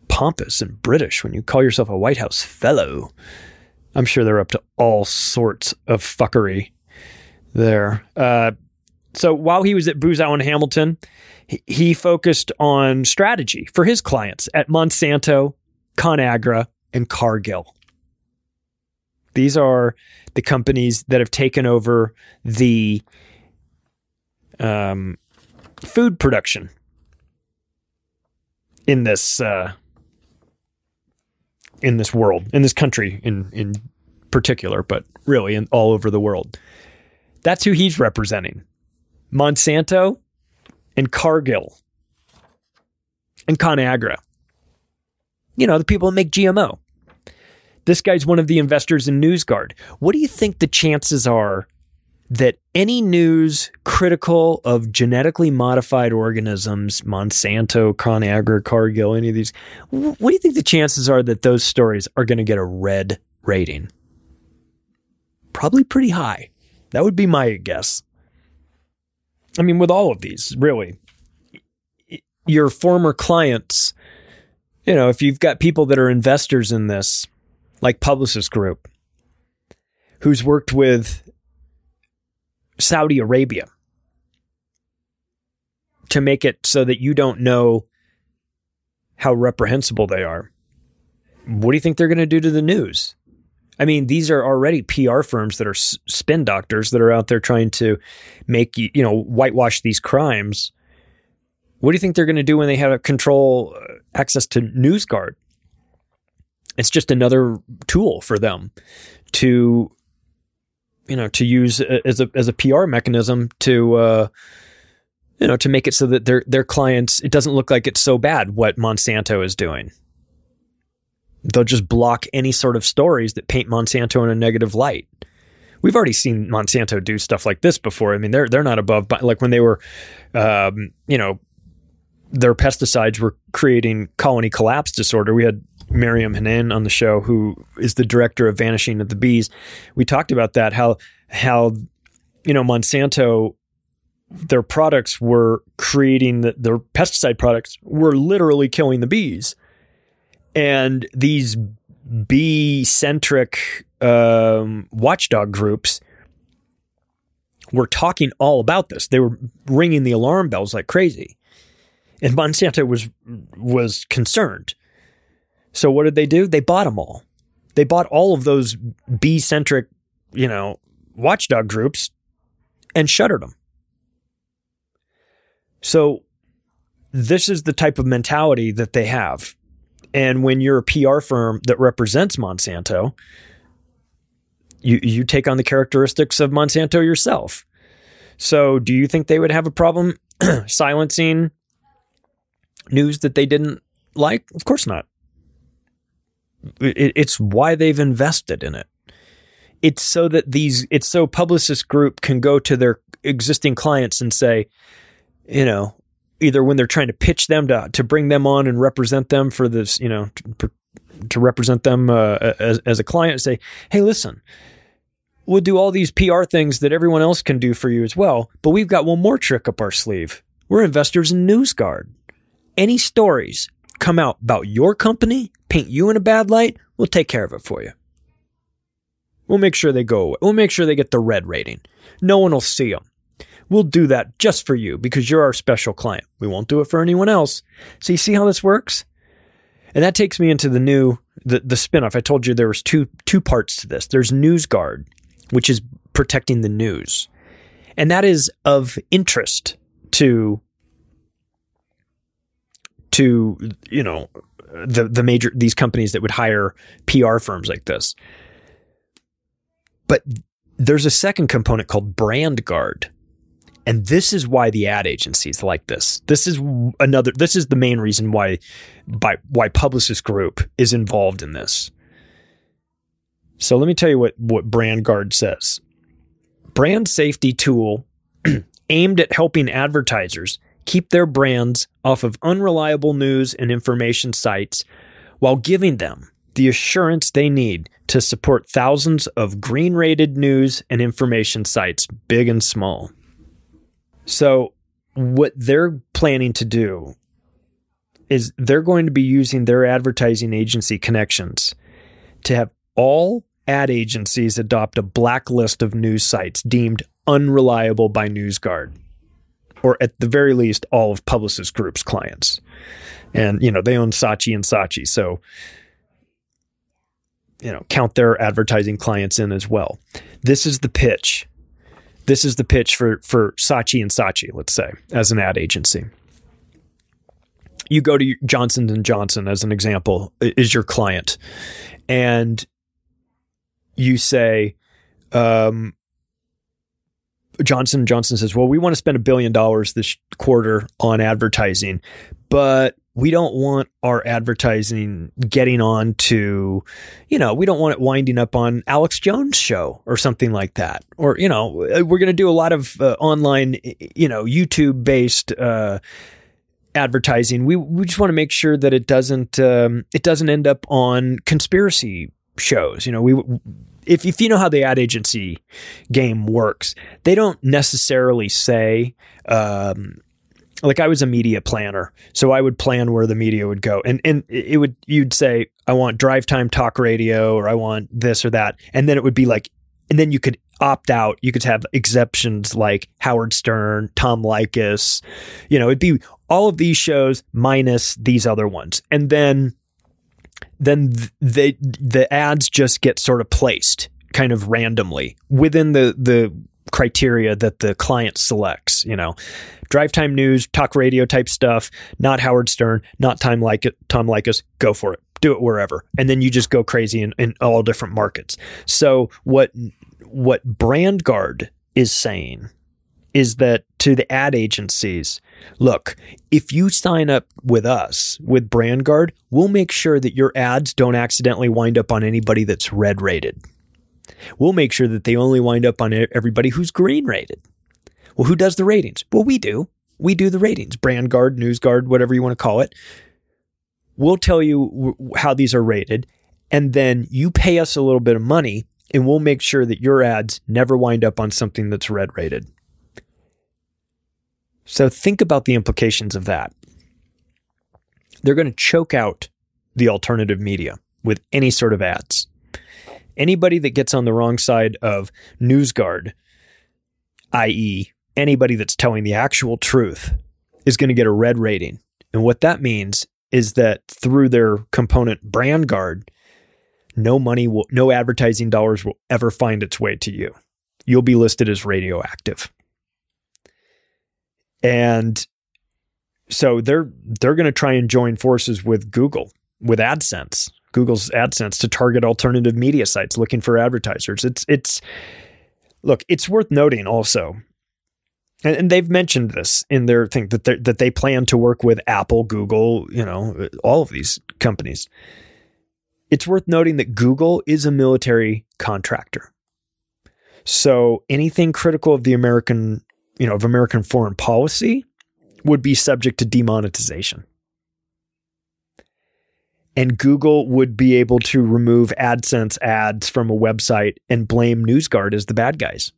pompous and British when you call yourself a White House fellow. I'm sure they're up to all sorts of fuckery there. So while he was at Booz Allen Hamilton, he focused on strategy for his clients at Monsanto, ConAgra, and Cargill. These are the companies that have taken over the food production in this world, in this country in particular, but really all over the world. That's who he's representing. Monsanto and Cargill and ConAgra. You know, the people that make GMO. This guy's one of the investors in NewsGuard. What do you think the chances are that any news critical of genetically modified organisms, Monsanto, ConAgra, Cargill, any of these, what do you think the chances are that those stories are going to get a red rating? Probably pretty high. That would be my guess. I mean, with all of these, really, your former clients, you know, if you've got people that are investors in this, like Publicis Group, who's worked with Saudi Arabia to make it so that you don't know how reprehensible they are, what do you think they're going to do to the news? I mean, these are already PR firms that are spin doctors that are out there trying to make, you know, whitewash these crimes. What do you think they're going to do when they have control access to NewsGuard? It's just another tool for them to, you know, to use as a PR mechanism to, you know, to make it so that their clients, it doesn't look like it's so bad what Monsanto is doing. They'll just block any sort of stories that paint Monsanto in a negative light. We've already seen Monsanto do stuff like this before. I mean, they're not above, like when they were, you know, their pesticides were creating colony collapse disorder. We had Miriam Hanan on the show, who is the director of Vanishing of the Bees. We talked about that, how you know, Monsanto, their products were creating, their pesticide products were literally killing the bees. And these bee-centric watchdog groups were talking all about this. They were ringing the alarm bells like crazy. And Monsanto was concerned. So what did they do? They bought them all. They bought all of those bee-centric, you know, watchdog groups and shuttered them. So this is the type of mentality that they have. And when you're a PR firm that represents Monsanto, you take on the characteristics of Monsanto yourself. So do you think they would have a problem silencing news that they didn't like? Of course not. It's why they've invested in it. It's so that it's so Publicis Group can go to their existing clients and say, you know, either when they're trying to pitch them to bring them on and represent them for this, you know, to represent them as a client, say, hey, listen, we'll do all these PR things that everyone else can do for you as well, but we've got one more trick up our sleeve. We're investors in NewsGuard. Any stories come out about your company, paint you in a bad light, we'll take care of it for you. We'll make sure they go away. We'll make sure they get the red rating. No one will see them. We'll do that just for you because you're our special client. We won't do it for anyone else. So you see how this works? And that takes me into the new, the spinoff. I told you there was two parts to this. There's NewsGuard, which is protecting the news. And that is of interest to you know, the major, these companies that would hire PR firms like this. But there's a second component called BrandGuard. And this is why the ad agencies like this. This is the main reason why Publicis Group is involved in this. So let me tell you what BrandGuard says. Brand safety tool aimed at helping advertisers keep their brands off of unreliable news and information sites while giving them the assurance they need to support thousands of green-rated news and information sites, big and small. So what they're planning to do is they're going to be using their advertising agency connections to have all ad agencies adopt a blacklist of news sites deemed unreliable by NewsGuard, or at the very least, all of Publicis Group's clients. And, you know, they own Saatchi and Saatchi, so, you know, count their advertising clients in as well. This is the pitch. This is the pitch for Saatchi and Saatchi, let's say, as an ad agency. You go to Johnson & Johnson, as an example, is your client. And you say, Johnson & Johnson says, well, we want to spend $1 billion this quarter on advertising, but we don't want our advertising getting on to, you know, we don't want it winding up on Alex Jones' show or something like that. Or, you know, we're going to do a lot of online, you know, YouTube-based advertising. We just want to make sure that it doesn't end up on conspiracy shows. You know, if you know how the ad agency game works, they don't necessarily say, like, I was a media planner, so I would plan where the media would go. And it would, you'd say, I want drive time talk radio, or I want this or that. And then it would be like, and then you could opt out. You could have exceptions like Howard Stern, Tom Likas, you know, it'd be all of these shows minus these other ones. And then the ads just get sort of placed kind of randomly within the criteria that the client selects, you know, drive time news, talk radio type stuff, not Howard Stern, not Tom Likas, go for it, do it wherever. And then you just go crazy in all different markets. So what BrandGuard is saying is that to the ad agencies, look, if you sign up with us, with BrandGuard, we'll make sure that your ads don't accidentally wind up on anybody that's red rated. We'll make sure that they only wind up on everybody who's green rated. Well, who does the ratings? Well, we do. We do the ratings, BrandGuard, NewsGuard, whatever you want to call it. We'll tell you how these are rated, and then you pay us a little bit of money, and we'll make sure that your ads never wind up on something that's red rated. So think about the implications of that. They're going to choke out the alternative media with any sort of ads. Anybody that gets on the wrong side of NewsGuard, i.e., anybody that's telling the actual truth, is going to get a red rating. And what that means is that through their component BrandGuard, no advertising dollars will ever find its way to you. You'll be listed as radioactive. And so they're going to try and join forces with Google, with AdSense, Google's AdSense, to target alternative media sites looking for advertisers. It's worth noting also, and they've mentioned this in their thing, that they plan to work with Apple, Google, all of these companies. It's worth noting that Google is a military contractor. So anything critical of the American, of American foreign policy would be subject to demonetization. And Google would be able to remove AdSense ads from a website and blame NewsGuard as the bad guys.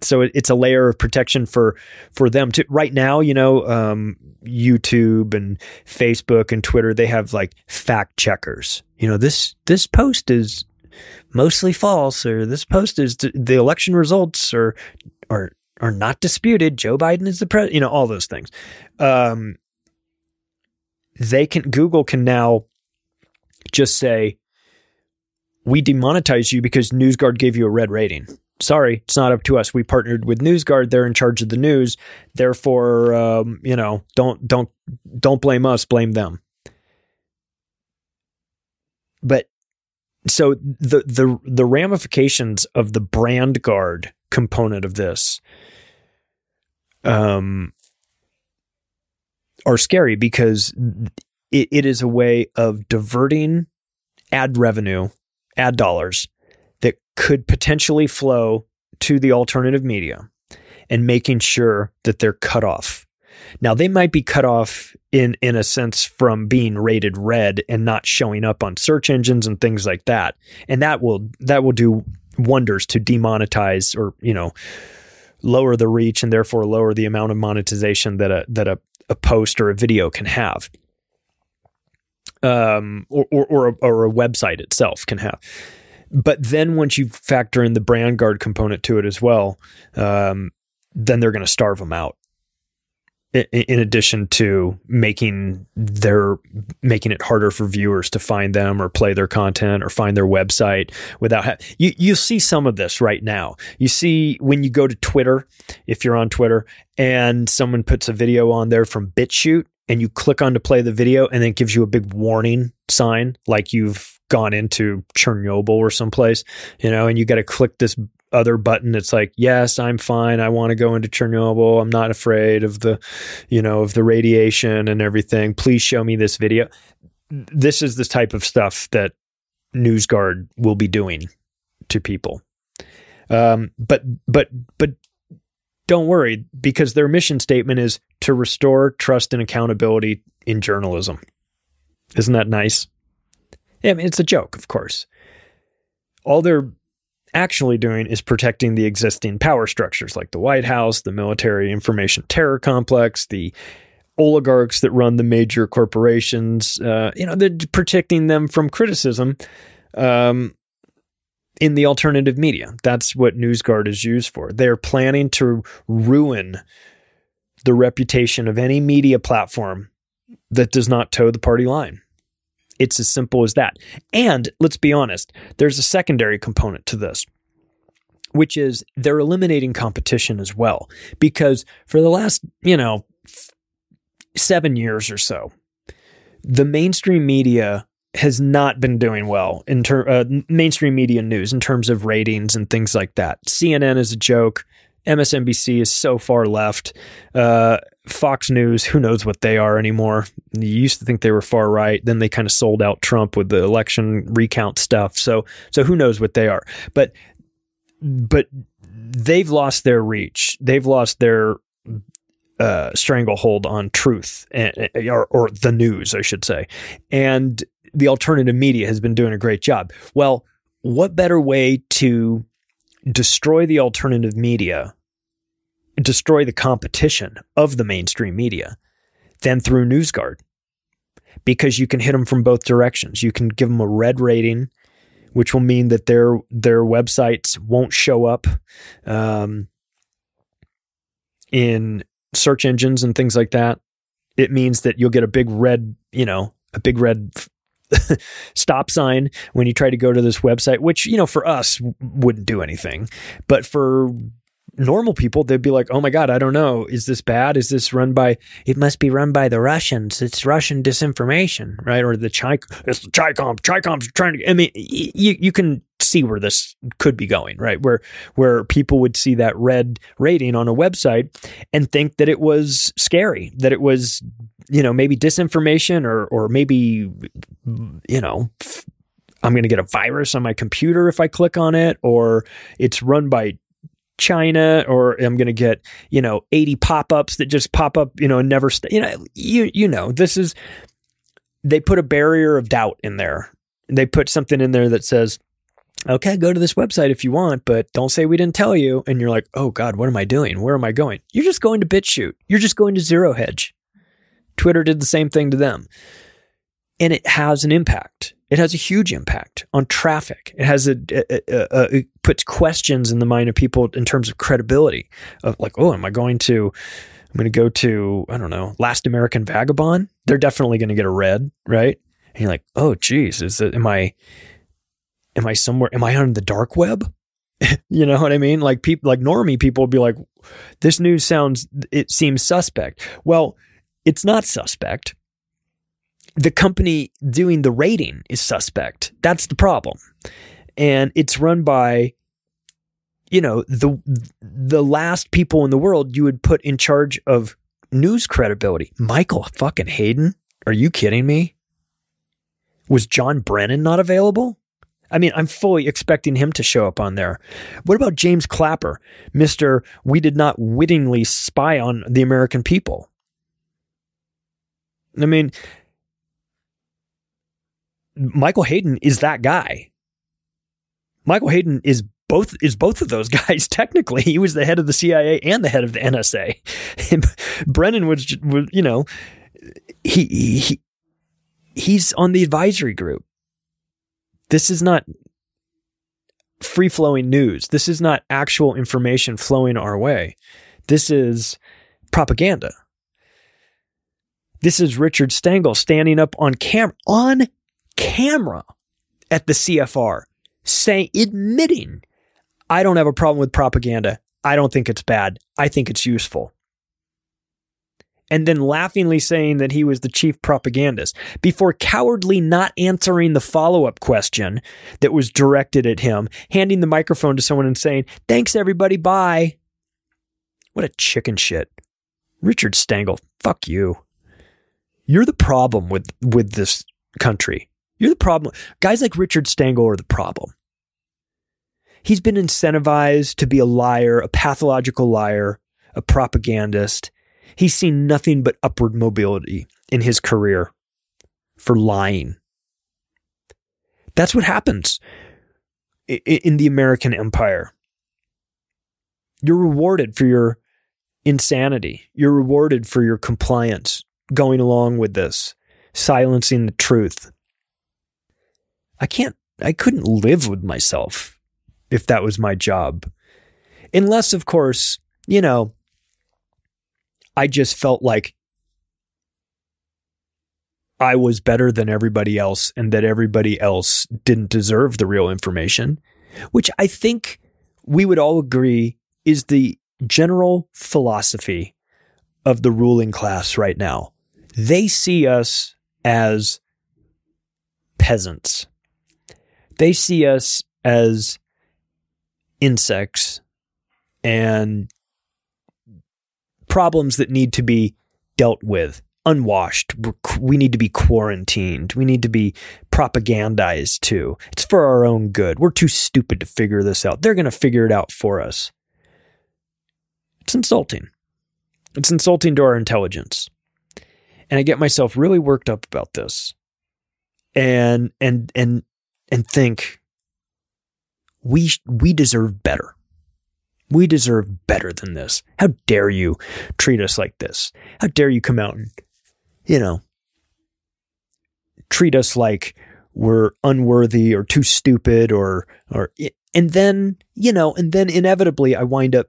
So it's a layer of protection for them to right now, YouTube and Facebook and Twitter, they have like fact checkers. This post is mostly false, or this post is the election results are not disputed. Joe Biden is the president, all those things. Google can now just say, we demonetize you because NewsGuard gave you a red rating. Sorry, it's not up to us. We partnered with NewsGuard. They're in charge of the news. Therefore, don't blame us, blame them. But so the ramifications of the BrandGuard component of this are scary, because it is a way of diverting ad revenue, ad dollars, that could potentially flow to the alternative media, and making sure that they're cut off. Now, they might be cut off in a sense from being rated red and not showing up on search engines and things like that. And that will do wonders to demonetize or, lower the reach, and therefore lower the amount of monetization that a post or a video can have, or a website itself can have. But then once you factor in the BrandGuard component to it as well, then they're going to starve them out. In addition to making it harder for viewers to find them or play their content or find their website without you see some of this right now. You see when you go to Twitter, if you're on Twitter, and someone puts a video on there from BitChute, and you click on to play the video, and then it gives you a big warning sign like you've gone into Chernobyl or someplace, and you got to click this other button. It's like, yes, I'm fine. I want to go into Chernobyl. I'm not afraid of the, of the radiation and everything. Please show me this video. This is the type of stuff that NewsGuard will be doing to people. But don't worry, because their mission statement is to restore trust and accountability in journalism. Isn't that nice? I mean, it's a joke, of course. All they're actually doing is protecting the existing power structures like the White House, the military information terror complex, the oligarchs that run the major corporations. They're protecting them from criticism in the alternative media. That's what NewsGuard is used for. They're planning to ruin the reputation of any media platform that does not toe the party line. It's as simple as that. And let's be honest, there's a secondary component to this, which is they're eliminating competition as well. Because for the last, 7 years or so, the mainstream media has not been doing well in mainstream media news in terms of ratings and things like that. CNN is a joke. MSNBC is so far left. Fox News, who knows what they are anymore. You used to think they were far right. Then they kind of sold out Trump with the election recount stuff. So who knows what they are. But they've lost their reach. They've lost their stranglehold on truth or the news, I should say. And the alternative media has been doing a great job. Well, what better way to destroy the alternative media, destroy the competition of the mainstream media than through NewsGuard? Because you can hit them from both directions. You can give them a red rating, which will mean that their websites won't show up in search engines and things like that. It means that you'll get a big red, stop sign when you try to go to this website, which, for us wouldn't do anything. But for normal people, they'd be like, oh my God, I don't know. Is this bad? Is this run by, it must be run by the Russians. It's Russian disinformation, right? Or it's the Chi-Com. Chi-Com's trying to, you can see where this could be going, right? Where people would see that red rating on a website and think that it was scary, that it was, maybe disinformation or maybe, I'm going to get a virus on my computer if I click on it, or it's run by China, or I'm going to get, 80 pop-ups that just pop up, and never they put a barrier of doubt in there. They put something in there that says, okay, go to this website if you want, but don't say we didn't tell you. And you're like, oh God, what am I doing? Where am I going? You're just going to BitChute. You're just going to Zero Hedge. Twitter did the same thing to them. And it has an impact. It has a huge impact on traffic. It has it puts questions in the mind of people in terms of credibility of like, oh, I'm going to go to, I don't know, Last American Vagabond. They're definitely going to get a red, right? And you're like, oh geez, am I somewhere? Am I on the dark web? You know what I mean? Like people, like normie people would be like, this news seems suspect. Well, it's not suspect. The company doing the rating is suspect. That's the problem. And it's run by, the last people in the world you would put in charge of news credibility. Michael fucking Hayden? Are you kidding me? Was John Brennan not available? I'm fully expecting him to show up on there. What about James Clapper? Mr. We did not wittingly spy on the American people. Michael Hayden is that guy. Michael Hayden is both of those guys. Technically, he was the head of the CIA and the head of the NSA. Brennan was he's on the advisory group. This is not free flowing news. This is not actual information flowing our way. This is propaganda. This is Richard Stengel standing up on camera at the CFR admitting, I don't have a problem with propaganda. I don't think it's bad. I think it's useful. And then laughingly saying that he was the chief propagandist before cowardly not answering the follow-up question that was directed at him, handing the microphone to someone and saying, thanks everybody, bye. What a chicken shit. Richard Stengel, fuck you. You're the problem with this country. You're the problem. Guys like Richard Stengel are the problem. He's been incentivized to be a liar, a pathological liar, a propagandist. He's seen nothing but upward mobility in his career for lying. That's what happens in the American empire. You're rewarded for your insanity. You're rewarded for your compliance, going along with this, silencing the truth. I couldn't live with myself if that was my job. Unless, of course, I just felt like I was better than everybody else and that everybody else didn't deserve the real information, which I think we would all agree is the general philosophy of the ruling class right now. They see us as peasants. They see us as insects and problems that need to be dealt with, unwashed. We need to be quarantined. We need to be propagandized too. It's for our own good. We're too stupid to figure this out. They're going to figure it out for us. It's insulting. It's insulting to our intelligence. And I get myself really worked up about this and think we deserve better. We deserve better than this. How dare you treat us like this? How dare you come out and, you know, treat us like we're unworthy or too stupid or and then, you know, and then inevitably I wind up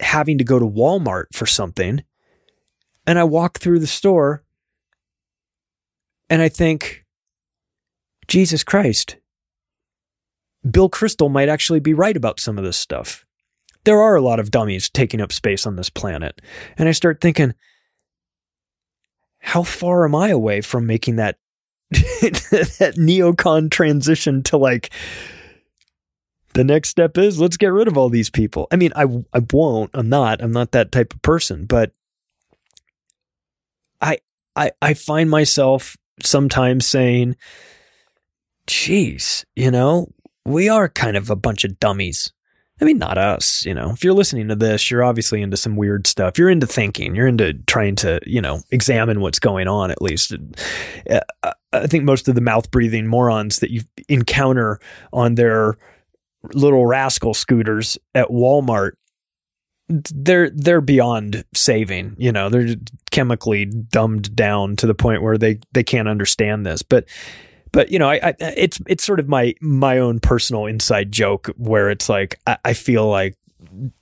having to go to Walmart for something, and I walk through the store and I think, Jesus Christ, Bill Kristol might actually be right about some of this stuff. There are a lot of dummies taking up space on this planet. And I start thinking, how far am I away from making that that neocon transition to like, the next step is let's get rid of all these people. I mean, I won't, I'm not that type of person, but I find myself sometimes saying, geez, you know, we are kind of a bunch of dummies. I mean, not us, you know, if you're listening to this, you're obviously into some weird stuff. You're into thinking, you're into trying to, you know, examine what's going on. At least I think most of the mouth breathing morons that you encounter on their little rascal scooters at Walmart, they're beyond saving, you know, they're chemically dumbed down to the point where they can't understand this. But you know, I it's sort of my own personal inside joke where it's like, I feel like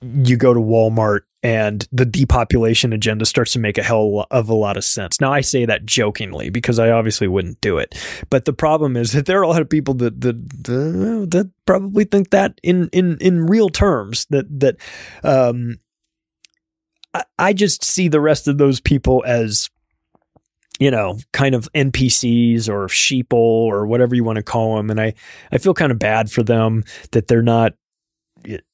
you go to Walmart and the depopulation agenda starts to make a hell of a lot of sense. Now, I say that jokingly because I obviously wouldn't do it. But the problem is that there are a lot of people that probably think that in real terms, I just see the rest of those people as, you know, kind of NPCs or sheeple or whatever you want to call them. And I feel kind of bad for them that they're not,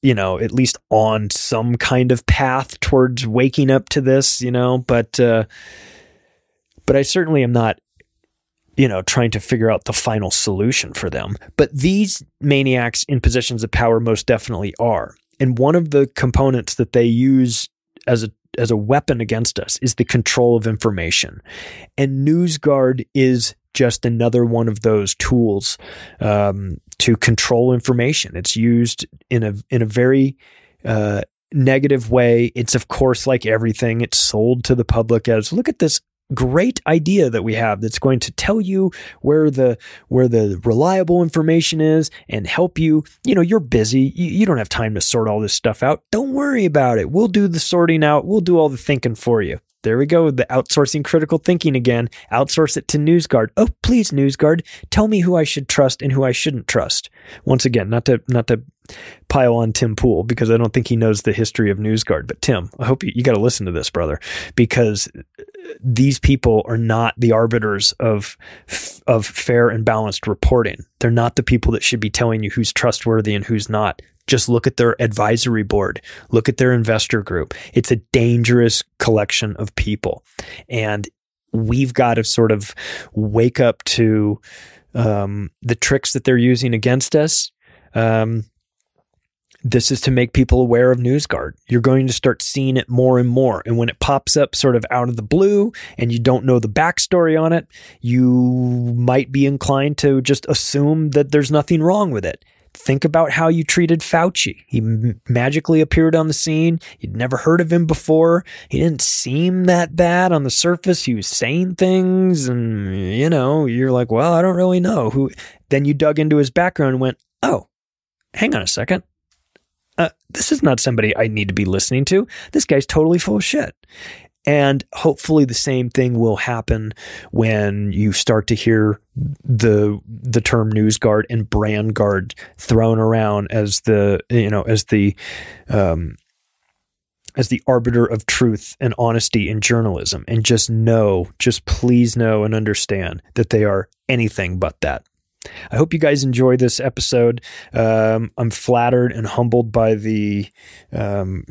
you know, at least on some kind of path towards waking up to this, you know, but I certainly am not, you know, trying to figure out the final solution for them. But these maniacs in positions of power most definitely are. And one of the components that they use as a weapon against us is the control of information. And NewsGuard is just another one of those tools to control information. It's used in a very negative way. It's, of course, like everything, it's sold to the public as, look at this great idea that we have that's going to tell you where the reliable information is and help you. You know, you're busy. You don't have time to sort all this stuff out. Don't worry about it. We'll do the sorting out. We'll do all the thinking for you. There we go. The outsourcing critical thinking again. Outsource it to NewsGuard. Oh, please, NewsGuard, tell me who I should trust and who I shouldn't trust. Once again, not to pile on Tim Pool, because I don't think he knows the history of NewsGuard. But Tim, I hope you got to listen to this, brother, because these people are not the arbiters of fair and balanced reporting. They're not the people that should be telling you who's trustworthy and who's not. Just look at their advisory board. Look at their investor group. It's a dangerous collection of people. And we've got to sort of wake up to the tricks that they're using against us. This is to make people aware of NewsGuard. You're going to start seeing it more and more. And when it pops up sort of out of the blue and you don't know the backstory on it, you might be inclined to just assume that there's nothing wrong with it. Think about how you treated Fauci. He magically appeared on the scene. You'd never heard of him before. He didn't seem that bad on the surface. He was saying things and, you know, you're like, well, I don't really know who. Then you dug into his background and went, oh, hang on a second. This is not somebody I need to be listening to. This guy's totally full of shit. And hopefully the same thing will happen when you start to hear the term NewsGuard and BrandGuard thrown around as the arbiter of truth and honesty in journalism. And just please know and understand that they are anything but that. I hope you guys enjoy this episode. I'm flattered and humbled by the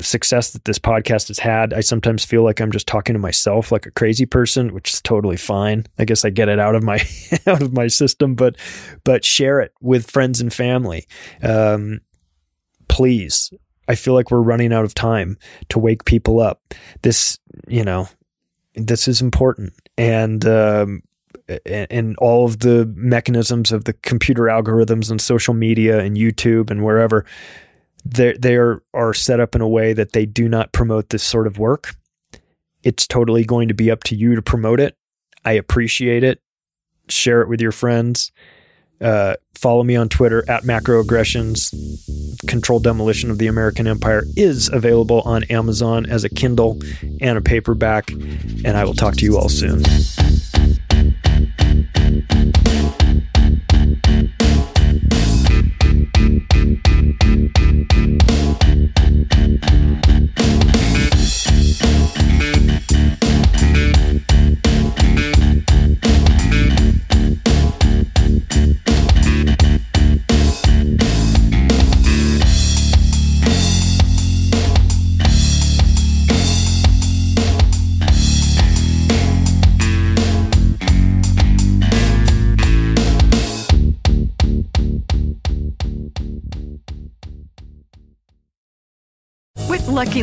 success that this podcast has had. I sometimes feel like I'm just talking to myself like a crazy person, which is totally fine. I guess I get it out of my system, but share it with friends and family. Please. I feel like we're running out of time to wake people up. This, you know, this is important. And all of the mechanisms of the computer algorithms and social media and YouTube and wherever, they are set up in a way that they do not promote this sort of work. It's totally going to be up to you to promote it. I appreciate it. Share it with your friends. Follow me on Twitter at Macroaggressions. Controlled Demolition of the American Empire is available on Amazon as a Kindle and a paperback. And I will talk to you all soon. Lucky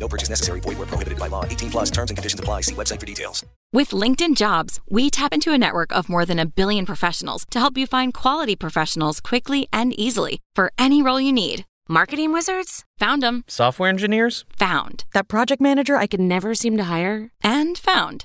No purchase necessary. Void where prohibited by law. 18 plus terms and conditions apply. See website for details. With LinkedIn Jobs, we tap into a network of more than 1 billion professionals to help you find quality professionals quickly and easily for any role you need. Marketing wizards? Found them. Software engineers? Found. That project manager I could never seem to hire? And found.